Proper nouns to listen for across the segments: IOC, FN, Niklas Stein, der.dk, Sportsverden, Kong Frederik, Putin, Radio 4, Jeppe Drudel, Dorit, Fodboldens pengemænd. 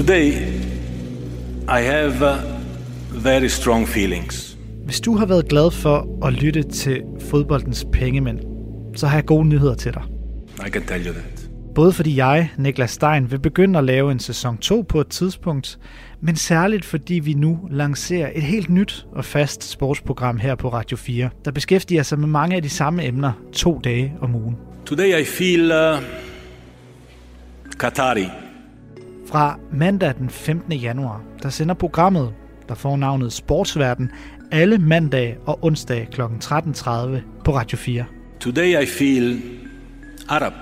Today I have very strong feelings. Hvis du har været glad for at lytte til Fodboldens pengemænd, så har jeg gode nyheder til dig. I can tell you that. Både fordi jeg, Niklas Stein, vil begynde at lave en sæson 2 på et tidspunkt, men særligt fordi vi nu lancerer et helt nyt og fast sportsprogram her på Radio 4, der beskæftiger sig med mange af de samme emner 2 dage om ugen. Today I feel Qatari. Fra mandag den 15. januar, der sender programmet, der får navnet Sportsverden, alle mandag og onsdag kl. 13.30 på Radio 4. Today I feel Arab.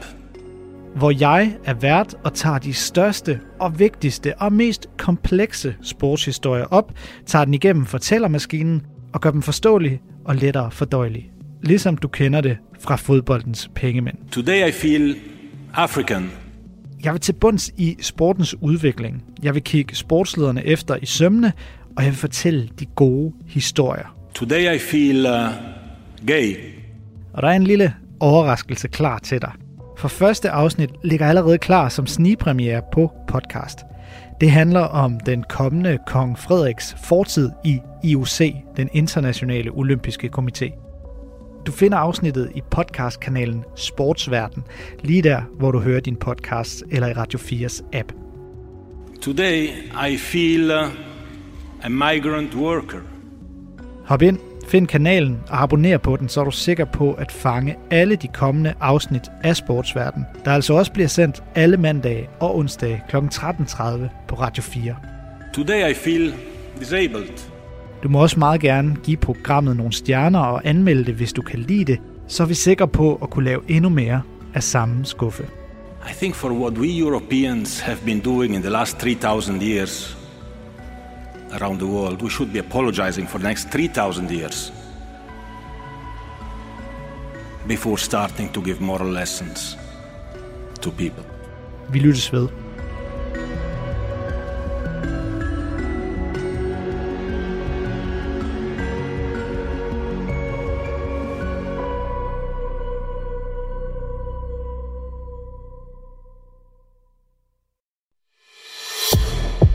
Hvor jeg er vært og tager de største og vigtigste og mest komplekse sportshistorier op, tager den igennem fortællermaskinen og gør dem forståelige og lettere fordøjelige. Ligesom du kender det fra fodboldens pengemænd. Today I feel African. Jeg vil til bunds i sportens udvikling. Jeg vil kigge sportslederne efter i sømmene, og jeg vil fortælle de gode historier. Today I feel gay. Og der er en lille overraskelse klar til dig. For første afsnit ligger allerede klar som snigpremiere på podcast. Det handler om den kommende Kong Frederiks fortid i IOC, den internationale olympiske komité. Du finder afsnittet i podcastkanalen Sportsverden, lige der, hvor du hører din podcast eller i Radio 4's app. Today I feel a migrant worker. Hop ind, find kanalen og abonner på den, så er du sikker på at fange alle de kommende afsnit af Sportsverden, der altså også bliver sendt alle mandage og onsdage kl. 13.30 på Radio 4. Today I feel disabled. Du må også meget gerne give programmet nogle stjerner og anmelde det, hvis du kan lide det, så er vi sikre på at kunne lave endnu mere af samme skuffe. I think for what we Europeans have been doing in the last 3,000 years around the world, we should be apologizing for the next 3,000 years before starting to give moral lessons to people. Vi lyttes ved.